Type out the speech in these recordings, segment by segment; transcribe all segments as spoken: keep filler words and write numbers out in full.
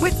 With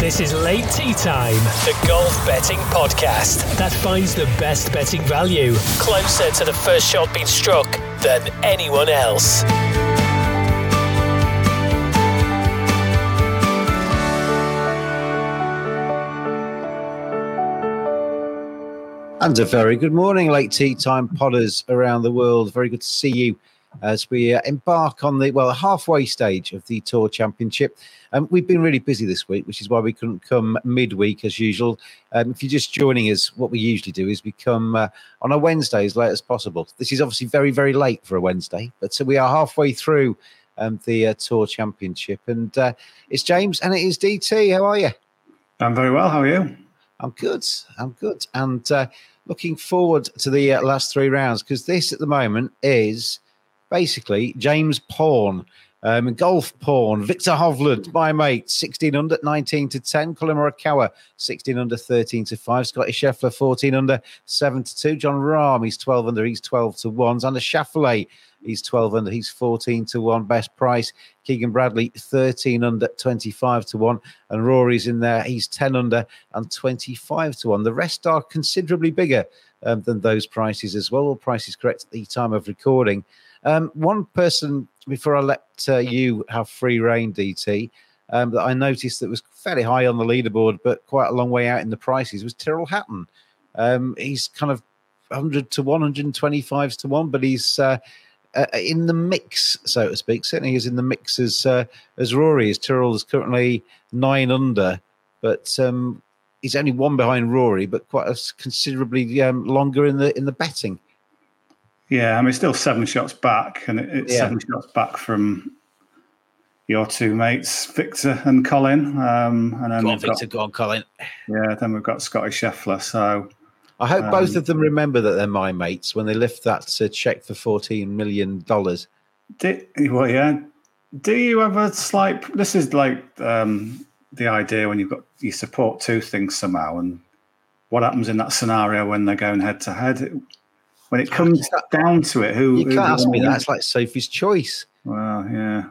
This is Late Tee Time, the golf betting podcast that finds the best betting value closer to the first shot being struck than anyone else. And a very good morning, Late Tee Time podders around the world. Very good to see you as we uh, embark on the, well, the halfway stage of the Tour Championship. Um, we've been really busy this week, which is why we couldn't come midweek as usual. Um, if you're just joining us, what we usually do is we come uh, on a Wednesday as late as possible. This is obviously very, very late for a Wednesday, but so we are halfway through um, the uh, Tour Championship. And uh, it's James and it is D T. How are you? I'm very well. How are you? I'm good. I'm good. And uh, looking forward to the uh, last three rounds, because this at the moment is... basically, James Porn, um, Golf Porn, Victor Hovland, my mate, sixteen under, nineteen to ten. Collin Morikawa, sixteen under, thirteen to five. Scotty Scheffler, fourteen under, seven to two. John Rahm, he's twelve under, he's twelve to one. Xander Schauffele, he's twelve under, he's fourteen to one. Best price, Keegan Bradley, thirteen under, twenty-five to one. And Rory's in there, he's ten under and twenty-five to one. The rest are considerably bigger um, than those prices as well. All prices correct at the time of recording. Um, one person, before I let uh, you have free rein, D T, um, that I noticed that was fairly high on the leaderboard, but quite a long way out in the prices, was Tyrrell Hatton. Um, he's kind of one hundred to one, one twenty-five to one, but he's uh, uh, in the mix, so to speak. Certainly he's in the mix as, uh, as Rory is. Tyrrell is currently nine under, but um, he's only one behind Rory, but quite a considerably um, longer in the in the betting. Yeah, I mean, still seven shots back, and it's yeah. seven shots back from your two mates, Victor and Collin. Um, and then go on, Victor, got, go on, Collin. Yeah, then we've got Scotty Scheffler. So I hope um, both of them remember that they're my mates when they lift that uh, check for fourteen million dollars. Do, well, yeah. Do you have a slight... This is like um, the idea when you've got you support two things somehow, and what happens in that scenario when they're going head-to-head... When it comes down to it, who you can't who ask me that. It's like Sophie's Choice. Well, yeah.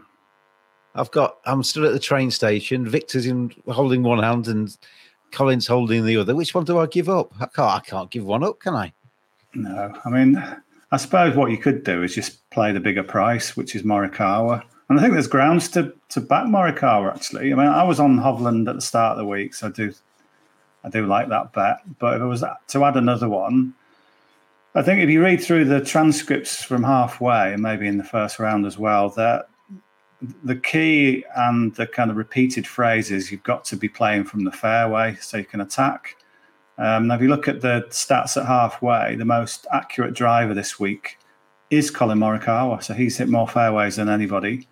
I've got. I'm still at the train station. Victor's in holding one hand and Colin's holding the other. Which one do I give up? I can't. I can't give one up, can I? No. I mean, I suppose what you could do is just play the bigger price, which is Morikawa, and I think there's grounds to to back Morikawa. Actually, I mean, I was on Hovland at the start of the week, so I do, I do like that bet. But if it was to add another one. I think if you read through the transcripts from halfway and maybe in the first round as well, that the key and the kind of repeated phrases, you've got to be playing from the fairway so you can attack. Um, now, if you look at the stats at halfway, the most accurate driver this week is Collin Morikawa. So he's hit more fairways than anybody.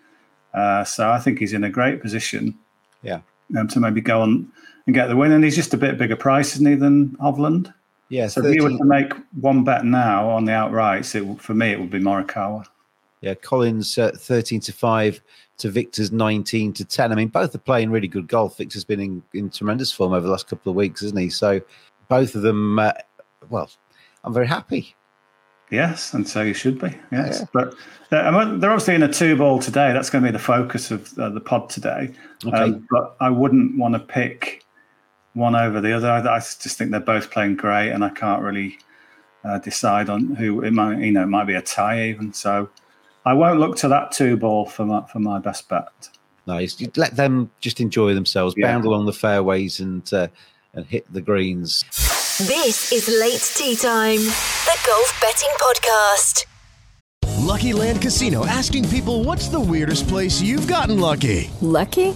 Uh, so I think he's in a great position yeah, um, to maybe go on and get the win. And he's just a bit bigger price, isn't he, than Hovland? Yeah, so thirteen. If you were to make one bet now on the outrights, it, for me, it would be Morikawa. Yeah, Colin's uh, thirteen to five to Victor's nineteen to ten. I mean, both are playing really good golf. Victor's been in, in tremendous form over the last couple of weeks, isn't he? So both of them, uh, well, I'm very happy. Yes, and so you should be. Yes, yeah. But they're, they're obviously in a two ball today. That's going to be the focus of uh, the pod today. Okay. Um, but I wouldn't want to pick one over the other. I, I just think they're both playing great, and I can't really uh, decide on who. It might, you know, it might be a tie even. So I won't look to that two ball for my for my best bet. Nice. You let them just enjoy themselves, yeah. Bound along the fairways and uh, and hit the greens. This is Late Tee Time, the Golf Betting Podcast. Lucky Land Casino, asking people, what's the weirdest place you've gotten lucky? Lucky?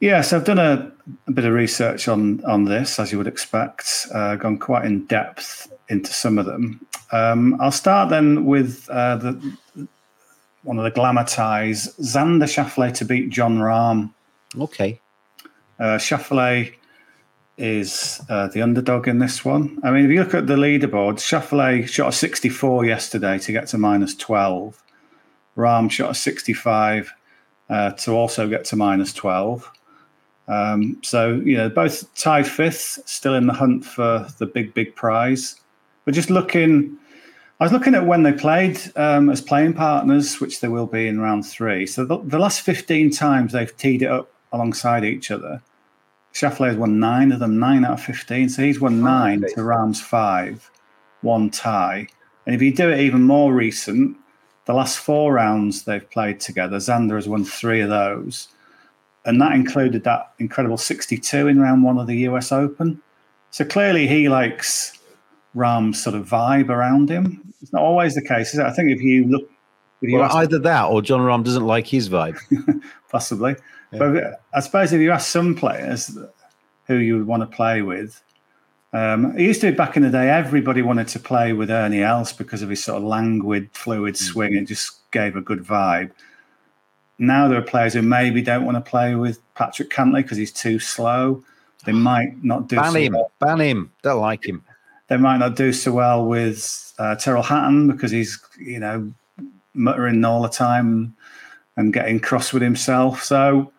Yeah, so I've done a, a bit of research on, on this, as you would expect, uh, gone quite in depth into some of them. Um, I'll start then with uh, the one of the glamour ties, Xander Schauffele to beat John Rahm. Okay. Uh, Schauffele is uh, the underdog in this one. I mean, if you look at the leaderboard, Schauffele shot a sixty-four yesterday to get to minus twelve. Rahm shot a sixty-five uh, to also get to minus twelve. Um, so, you know, both tied fifth, still in the hunt for the big, big prize. But just looking, I was looking at when they played um, as playing partners, which they will be in round three. So the, the last fifteen times they've teed it up alongside each other, Schauffele has won nine of them, nine out of fifteen. So he's won nine to Rahm's five, one tie. And if you do it even more recent, the last four rounds they've played together, Xander has won three of those. And that included that incredible sixty-two in round one of the U S Open. So clearly he likes Rahm's sort of vibe around him. It's not always the case, is it? I think if you look... If you well, ask, either that or John Rahm doesn't like his vibe. Possibly. Yeah. But I suppose if you ask some players who you would want to play with, um, it used to be back in the day, everybody wanted to play with Ernie Els because of his sort of languid, fluid mm-hmm. swing. It just gave a good vibe. Now there are players who maybe don't want to play with Patrick Cantlay because he's too slow. They might not do ban so him, well. Ban him. Don't like him. They might not do so well with uh, Tyrrell Hatton because he's, you know, muttering all the time and getting cross with himself. So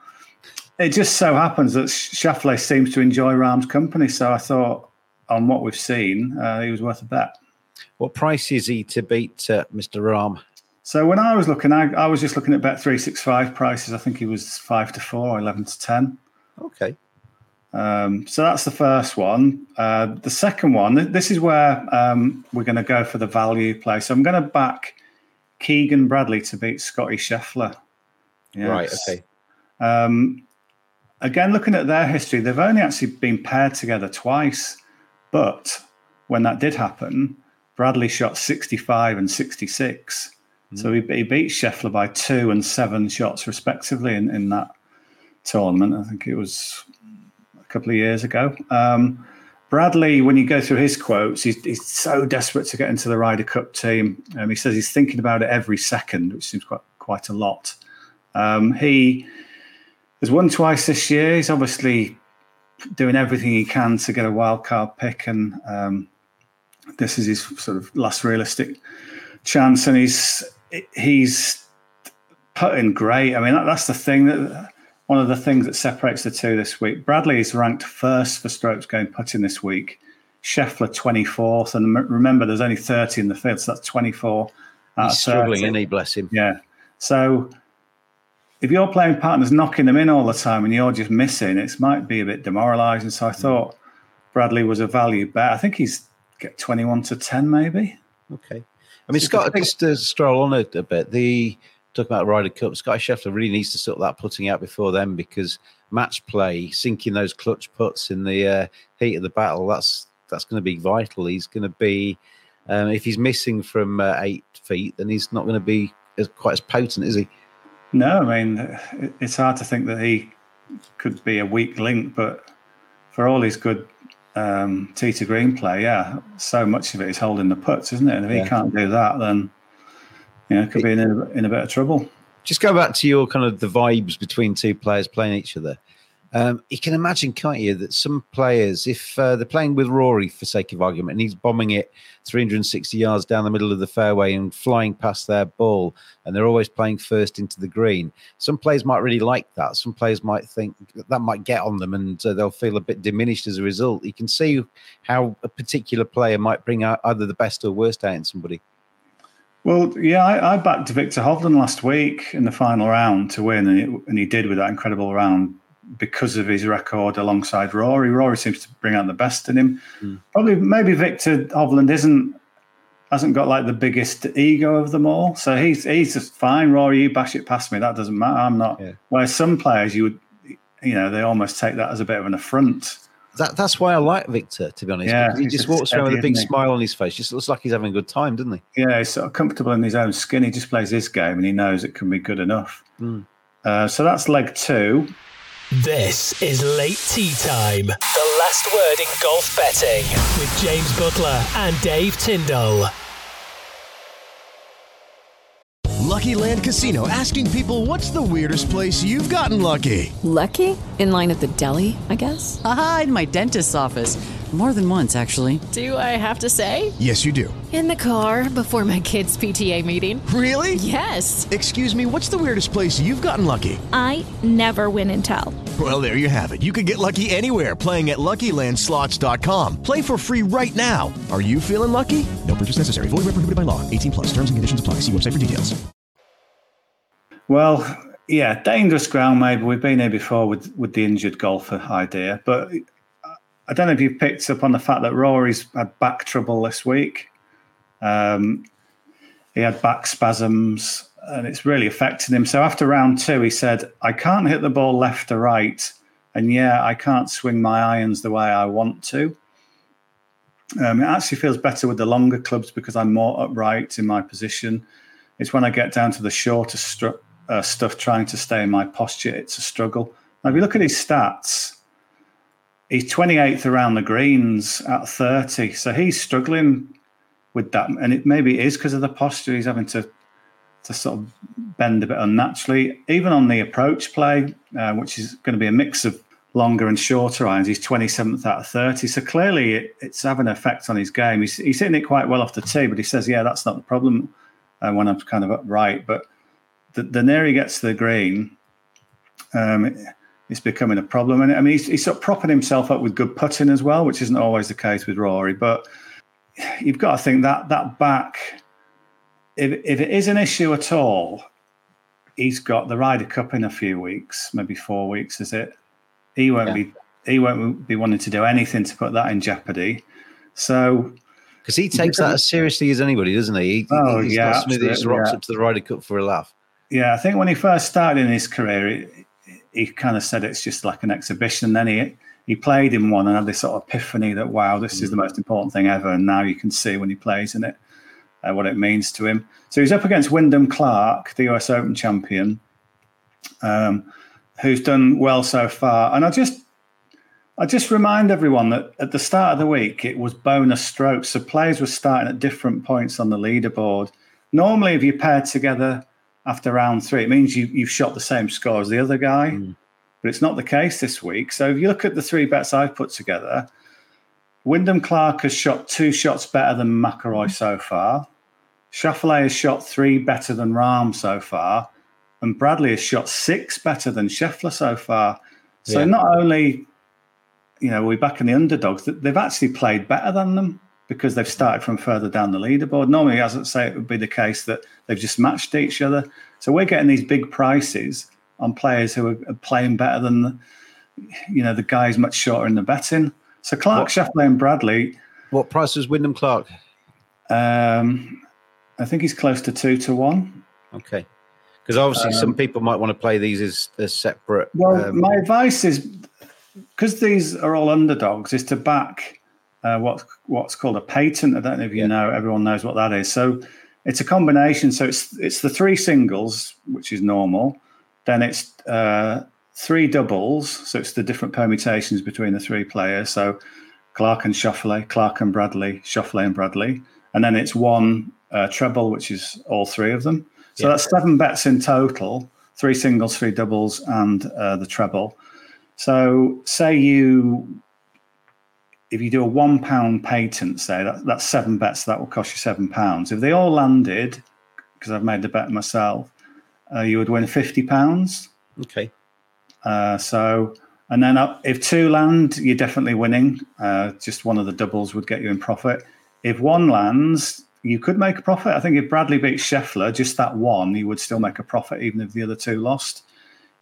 it just so happens that Schauffele seems to enjoy Rahm's company. So I thought on what we've seen, uh, he was worth a bet. What price is he to beat uh, Mister Rahm? So when I was looking, I, I was just looking at Bet three sixty-five prices. I think he was five to four or eleven to ten. Okay. Um, so that's the first one. Uh, the second one, th- this is where um, we're going to go for the value play. So I'm going to back Keegan Bradley to beat Scotty Scheffler. Yes. Right, okay. Um, again, looking at their history, they've only actually been paired together twice. But when that did happen, Bradley shot sixty-five and sixty-six. So he, he beat Scheffler by two and seven shots respectively in, in that tournament. I think it was a couple of years ago. Um, Bradley, when you go through his quotes, he's, he's so desperate to get into the Ryder Cup team. Um, he says he's thinking about it every second, which seems quite quite a lot. Um, he has won twice this year. He's obviously doing everything he can to get a wildcard pick, and um, this is his sort of last realistic chance, and he's... He's putting great. I mean, that, that's the thing that one of the things that separates the two this week. Bradley is ranked first for strokes gained putting this week. Scheffler twenty-fourth, and remember, there's only thirty in the field, so that's twenty-four. Out He's of thirty. Struggling, isn't he? Bless him. Yeah. So if you're playing partners knocking them in all the time and you're just missing, it might be a bit demoralising. So I thought Bradley was a value bet. I think he's get twenty-one to ten, maybe. Okay. I mean, Scott, just to stroll on a, a bit, the talking about Ryder Cup, Scotty Scheffler really needs to sort that putting out before then, because match play, sinking those clutch putts in the uh, heat of the battle, that's that's going to be vital. He's going to be, um, if he's missing from uh, eight feet, then he's not going to be as, quite as potent, is he? No, I mean, it's hard to think that he could be a weak link, but for all his good um, tee to green play, yeah, so much of it is holding the putts, isn't it? And if yeah. he can't do that, then, you know, it could be in a, in a bit of trouble. Just go back to your kind of the vibes between two players playing each other. Um, you can imagine, can't you, that some players, if uh, they're playing with Rory, for sake of argument, and he's bombing it three hundred sixty yards down the middle of the fairway and flying past their ball, and they're always playing first into the green, some players might really like that. Some players might think that might get on them, and uh, they'll feel a bit diminished as a result. You can see how a particular player might bring out either the best or worst out in somebody. Well, yeah, I, I backed Victor Hovland last week in the final round to win, and, it, and he did with that incredible round because of his record alongside Rory. Rory seems to bring out the best in him. Mm. Probably, maybe Victor Hovland isn't hasn't got like the biggest ego of them all, so he's he's just fine. Rory, you bash it past me, that doesn't matter. I'm not. Yeah. Whereas some players, you would, you know, they almost take that as a bit of an affront. That that's why I like Victor, to be honest. Yeah, because he just walks around with a big smile on his face. Just looks like he's having a good time, doesn't he? Yeah, he's sort of comfortable in his own skin. He just plays his game, and he knows it can be good enough. Mm. Uh, so that's leg two. This is Late Tee Time, the last word in golf betting, with James Buttler and Dave Tindall. Lucky Land Casino, asking people, what's the weirdest place you've gotten lucky? Lucky? In line at the deli, I guess? Aha, in my dentist's office. More than once, actually. Do I have to say? Yes, you do. In the car, before my kids' P T A meeting. Really? Yes. Excuse me, what's the weirdest place you've gotten lucky? I never win and tell. Well, there you have it. You can get lucky anywhere, playing at Lucky Land Slots dot com. Play for free right now. Are you feeling lucky? No purchase necessary. Void where prohibited by law. eighteen plus. Terms and conditions apply. See website for details. Well, yeah, dangerous ground, maybe. We've been here before with, with the injured golfer idea. But I don't know if you've picked up on the fact that Rory's had back trouble this week. Um, he had back spasms, and it's really affecting him. So after round two, he said, I can't hit the ball left or right, and yeah, I can't swing my irons the way I want to. Um, it actually feels better with the longer clubs because I'm more upright in my position. It's when I get down to the shorter stru- uh, stuff, trying to stay in my posture, it's a struggle. Now, if you look at his stats, he's twenty-eighth around the greens at thirty. So he's struggling with that. And it maybe is because of the posture. He's having to, to sort of bend a bit unnaturally. Even on the approach play, uh, which is going to be a mix of longer and shorter irons, he's twenty-seventh out of thirty. So clearly it, it's having an effect on his game. He's, he's hitting it quite well off the tee, but he says, yeah, that's not the problem uh, when I'm kind of upright. But the, the nearer he gets to the green, um, it, it's becoming a problem. And I mean, he's, he's sort of propping himself up with good putting as well, which isn't always the case with Rory. But you've got to think that that back, if, if it is an issue at all, he's got the Ryder Cup in a few weeks, maybe four weeks, is it? He won't yeah. be he won't be wanting to do anything to put that in jeopardy. So, because he takes that as seriously as anybody, doesn't he? he oh, he's yeah. He just rocks yeah. up to the Ryder Cup for a laugh. Yeah, I think when he first started in his career, it, he kind of said it's just like an exhibition. Then he he played in one and had this sort of epiphany that, wow, this is the most important thing ever. And now you can see when he plays in it, uh, what it means to him. So he's up against Wyndham Clark, the U S Open champion, um, who's done well so far. And I just I just remind everyone that at the start of the week, it was bonus strokes. So players were starting at different points on the leaderboard. Normally, if you pair together after round three, it means you, you've shot the same score as the other guy, mm. but it's not the case this week. So if you look at the three bets I've put together, Wyndham Clark has shot two shots better than McIlroy so far. Schauffele has shot three better than Rahm so far. And Bradley has shot six better than Scheffler so far. So yeah. not only, you know, we're back in the underdogs, they've actually played better than them because they've started from further down the leaderboard. Normally, as I say, it would be the case that they've just matched each other. So we're getting these big prices on players who are playing better than, the, you know, the guys much shorter in the betting. So Clark, Scheffler and Bradley. What price is Wyndham Clark? Um, I think he's close to two to one. Okay. Because obviously um, some people might want to play these as, as separate. Well, um, my advice is, because these are all underdogs, is to back... Uh, what, what's called a patent. I don't know if you yeah. know, everyone knows what that is. So It's a combination. So it's it's the three singles, which is normal. Then it's uh, three doubles. So it's the different permutations between the three players. So Clark and Schauffele, Clark and Bradley, Schauffele and Bradley. And then it's one uh, treble, which is all three of them. So yeah. That's seven bets in total, three singles, three doubles, and uh, the treble. So say you... If you do a one pound patent, say that, that's seven bets, that will cost you seven pounds. If they all landed, because I've made the bet myself, uh, you would win fifty pounds. Okay. Uh, so, and then uh, if two land, you're definitely winning. Uh, just one of the doubles would get you in profit. If one lands, you could make a profit. I think if Bradley beats Scheffler, just that one, you would still make a profit, even if the other two lost.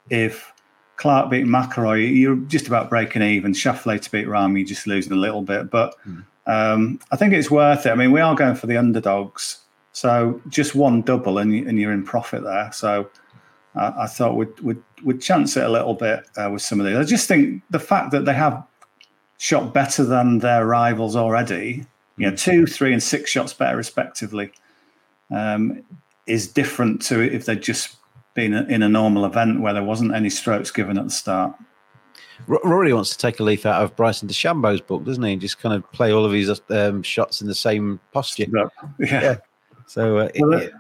If Clark beat McIlroy, you're just about breaking even. Schauffele to beat Rahm, you're just losing a little bit. But mm. um, I think it's worth it. I mean, we are going for the underdogs. So just one double and, you, and you're in profit there. So uh, I thought we'd, we'd, we'd chance it a little bit uh, with some of these. I just think the fact that they have shot better than their rivals already, mm. you know, two, three and six shots better respectively, um, is different to if they just... Being in a normal event where there wasn't any strokes given at the start. Rory wants to take a leaf out of Bryson DeChambeau's book, doesn't he? And just kind of play all of his um, shots in the same posture. Yeah. yeah. So uh, well, it,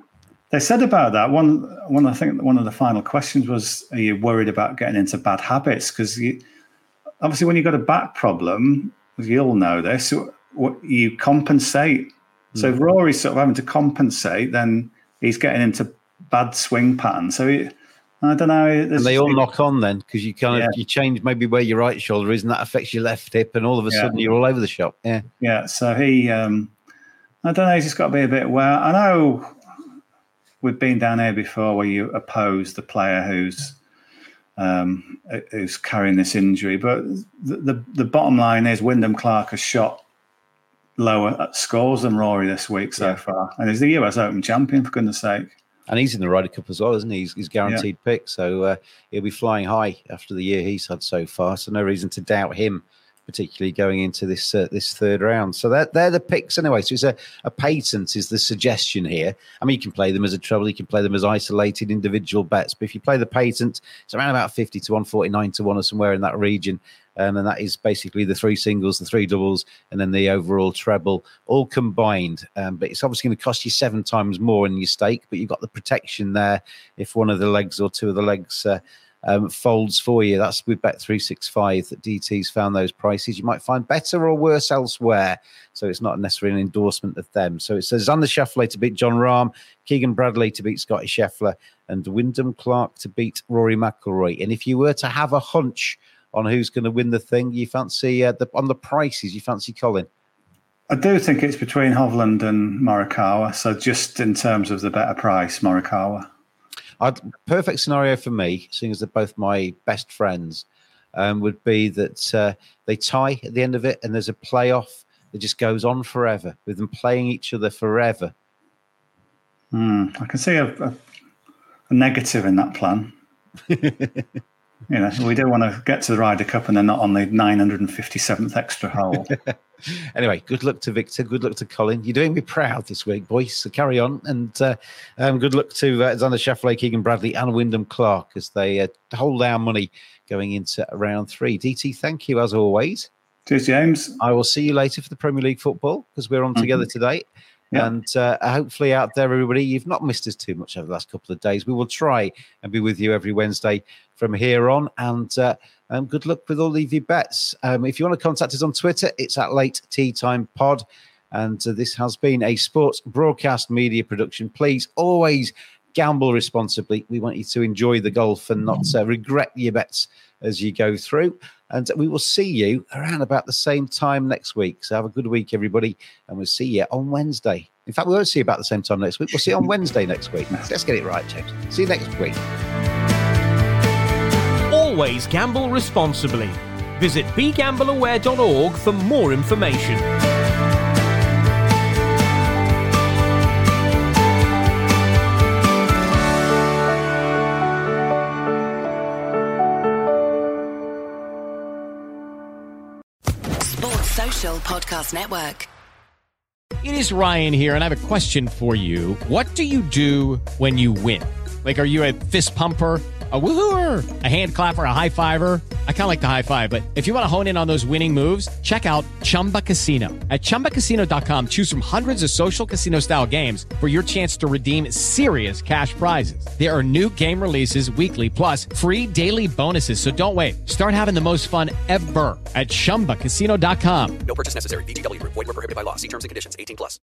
they said about that one. One, I think one of the final questions was: are you worried about getting into bad habits? Because obviously, when you've got a back problem, you'll know this. What you compensate. So mm-hmm. if Rory's sort of having to compensate, then he's getting into bad swing pattern. So it, I don't know. And they all knock on then, because you kind of yeah. you change maybe where your right shoulder is, and that affects your left hip, and all of a yeah. sudden you're all over the shop. Yeah, yeah. So he, um, I don't know. He's just got to be a bit aware. I know we've been down here before where you oppose the player who's um, who's carrying this injury, but the the, the bottom line is Wyndham Clark has shot lower scores than Rory this week so yeah. far, and he's the U S Open champion for goodness' sake. And he's in the Ryder Cup as well, isn't he? He's, he's guaranteed yeah. pick, so uh, he'll be flying high after the year he's had so far. So no reason to doubt him, particularly going into this uh, this third round. So that they're the picks anyway. So it's a, a patent is the suggestion here. I mean, you can play them as a treble, you can play them as isolated individual bets, but if you play the patent, it's around about fifty to one, forty-nine to one, or somewhere in that region. Um, and that is basically the three singles, the three doubles, and then the overall treble, all combined. Um, but it's obviously going to cost you seven times more in your stake, but you've got the protection there if one of the legs or two of the legs uh, um, folds for you. That's with Bet three sixty-five that D T's found those prices. You might find better or worse elsewhere, so it's not necessarily an endorsement of them. So it says Xander Schauffele to beat John Rahm, Keegan Bradley to beat Scotty Scheffler, and Wyndham Clark to beat Rory McIlroy. And if you were to have a hunch on who's going to win the thing, you fancy uh, the, on the prices, you fancy Collin? I do think it's between Hovland and Morikawa. So just in terms of the better price, Morikawa. I'd, perfect scenario for me, seeing as they're both my best friends, um, would be that uh, they tie at the end of it and there's a playoff that just goes on forever, with them playing each other forever. Mm, I can see a, a, a negative in that plan. You know, we do want to get to the Ryder Cup and they're not on the nine hundred fifty-seventh extra hole. Anyway, good luck to Victor. Good luck to Collin. You're doing me proud this week, boys. So carry on. And uh, um, good luck to uh, Xander Schauffele, Keegan Bradley and Wyndham Clark as they uh, hold our money going into round three. D T, thank you as always. Cheers, James. I will see you later for the Premier League football because we're on mm-hmm. together today. Yeah. And uh, hopefully out there, everybody, you've not missed us too much over the last couple of days. We will try and be with you every Wednesday from here on. And uh, um, good luck with all of your bets. Um, if you want to contact us on Twitter, it's at Late Tee Time Pod. And uh, this has been a Sports Broadcast Media production. Please always gamble responsibly. We want you to enjoy the golf and not uh, regret your bets as you go through. And we will see you around about the same time next week. So have a good week, everybody. And we'll see you on Wednesday. In fact, we won't see you about the same time next week. We'll see you on Wednesday next week. Let's get it right, James. See you next week. Always gamble responsibly. Visit Be Gamble Aware dot org for more information. Podcast Network. It is Ryan here, and I have a question for you. What do you do when you win? Like, are you a fist pumper? A woo-hooer, a hand clapper, a high-fiver. I kind of like the high-five, but if you want to hone in on those winning moves, check out Chumba Casino. At Chumba Casino dot com, choose from hundreds of social casino-style games for your chance to redeem serious cash prizes. There are new game releases weekly, plus free daily bonuses, so don't wait. Start having the most fun ever at Chumba Casino dot com. No purchase necessary. V G W. Void where prohibited by law. See terms and conditions. eighteen plus.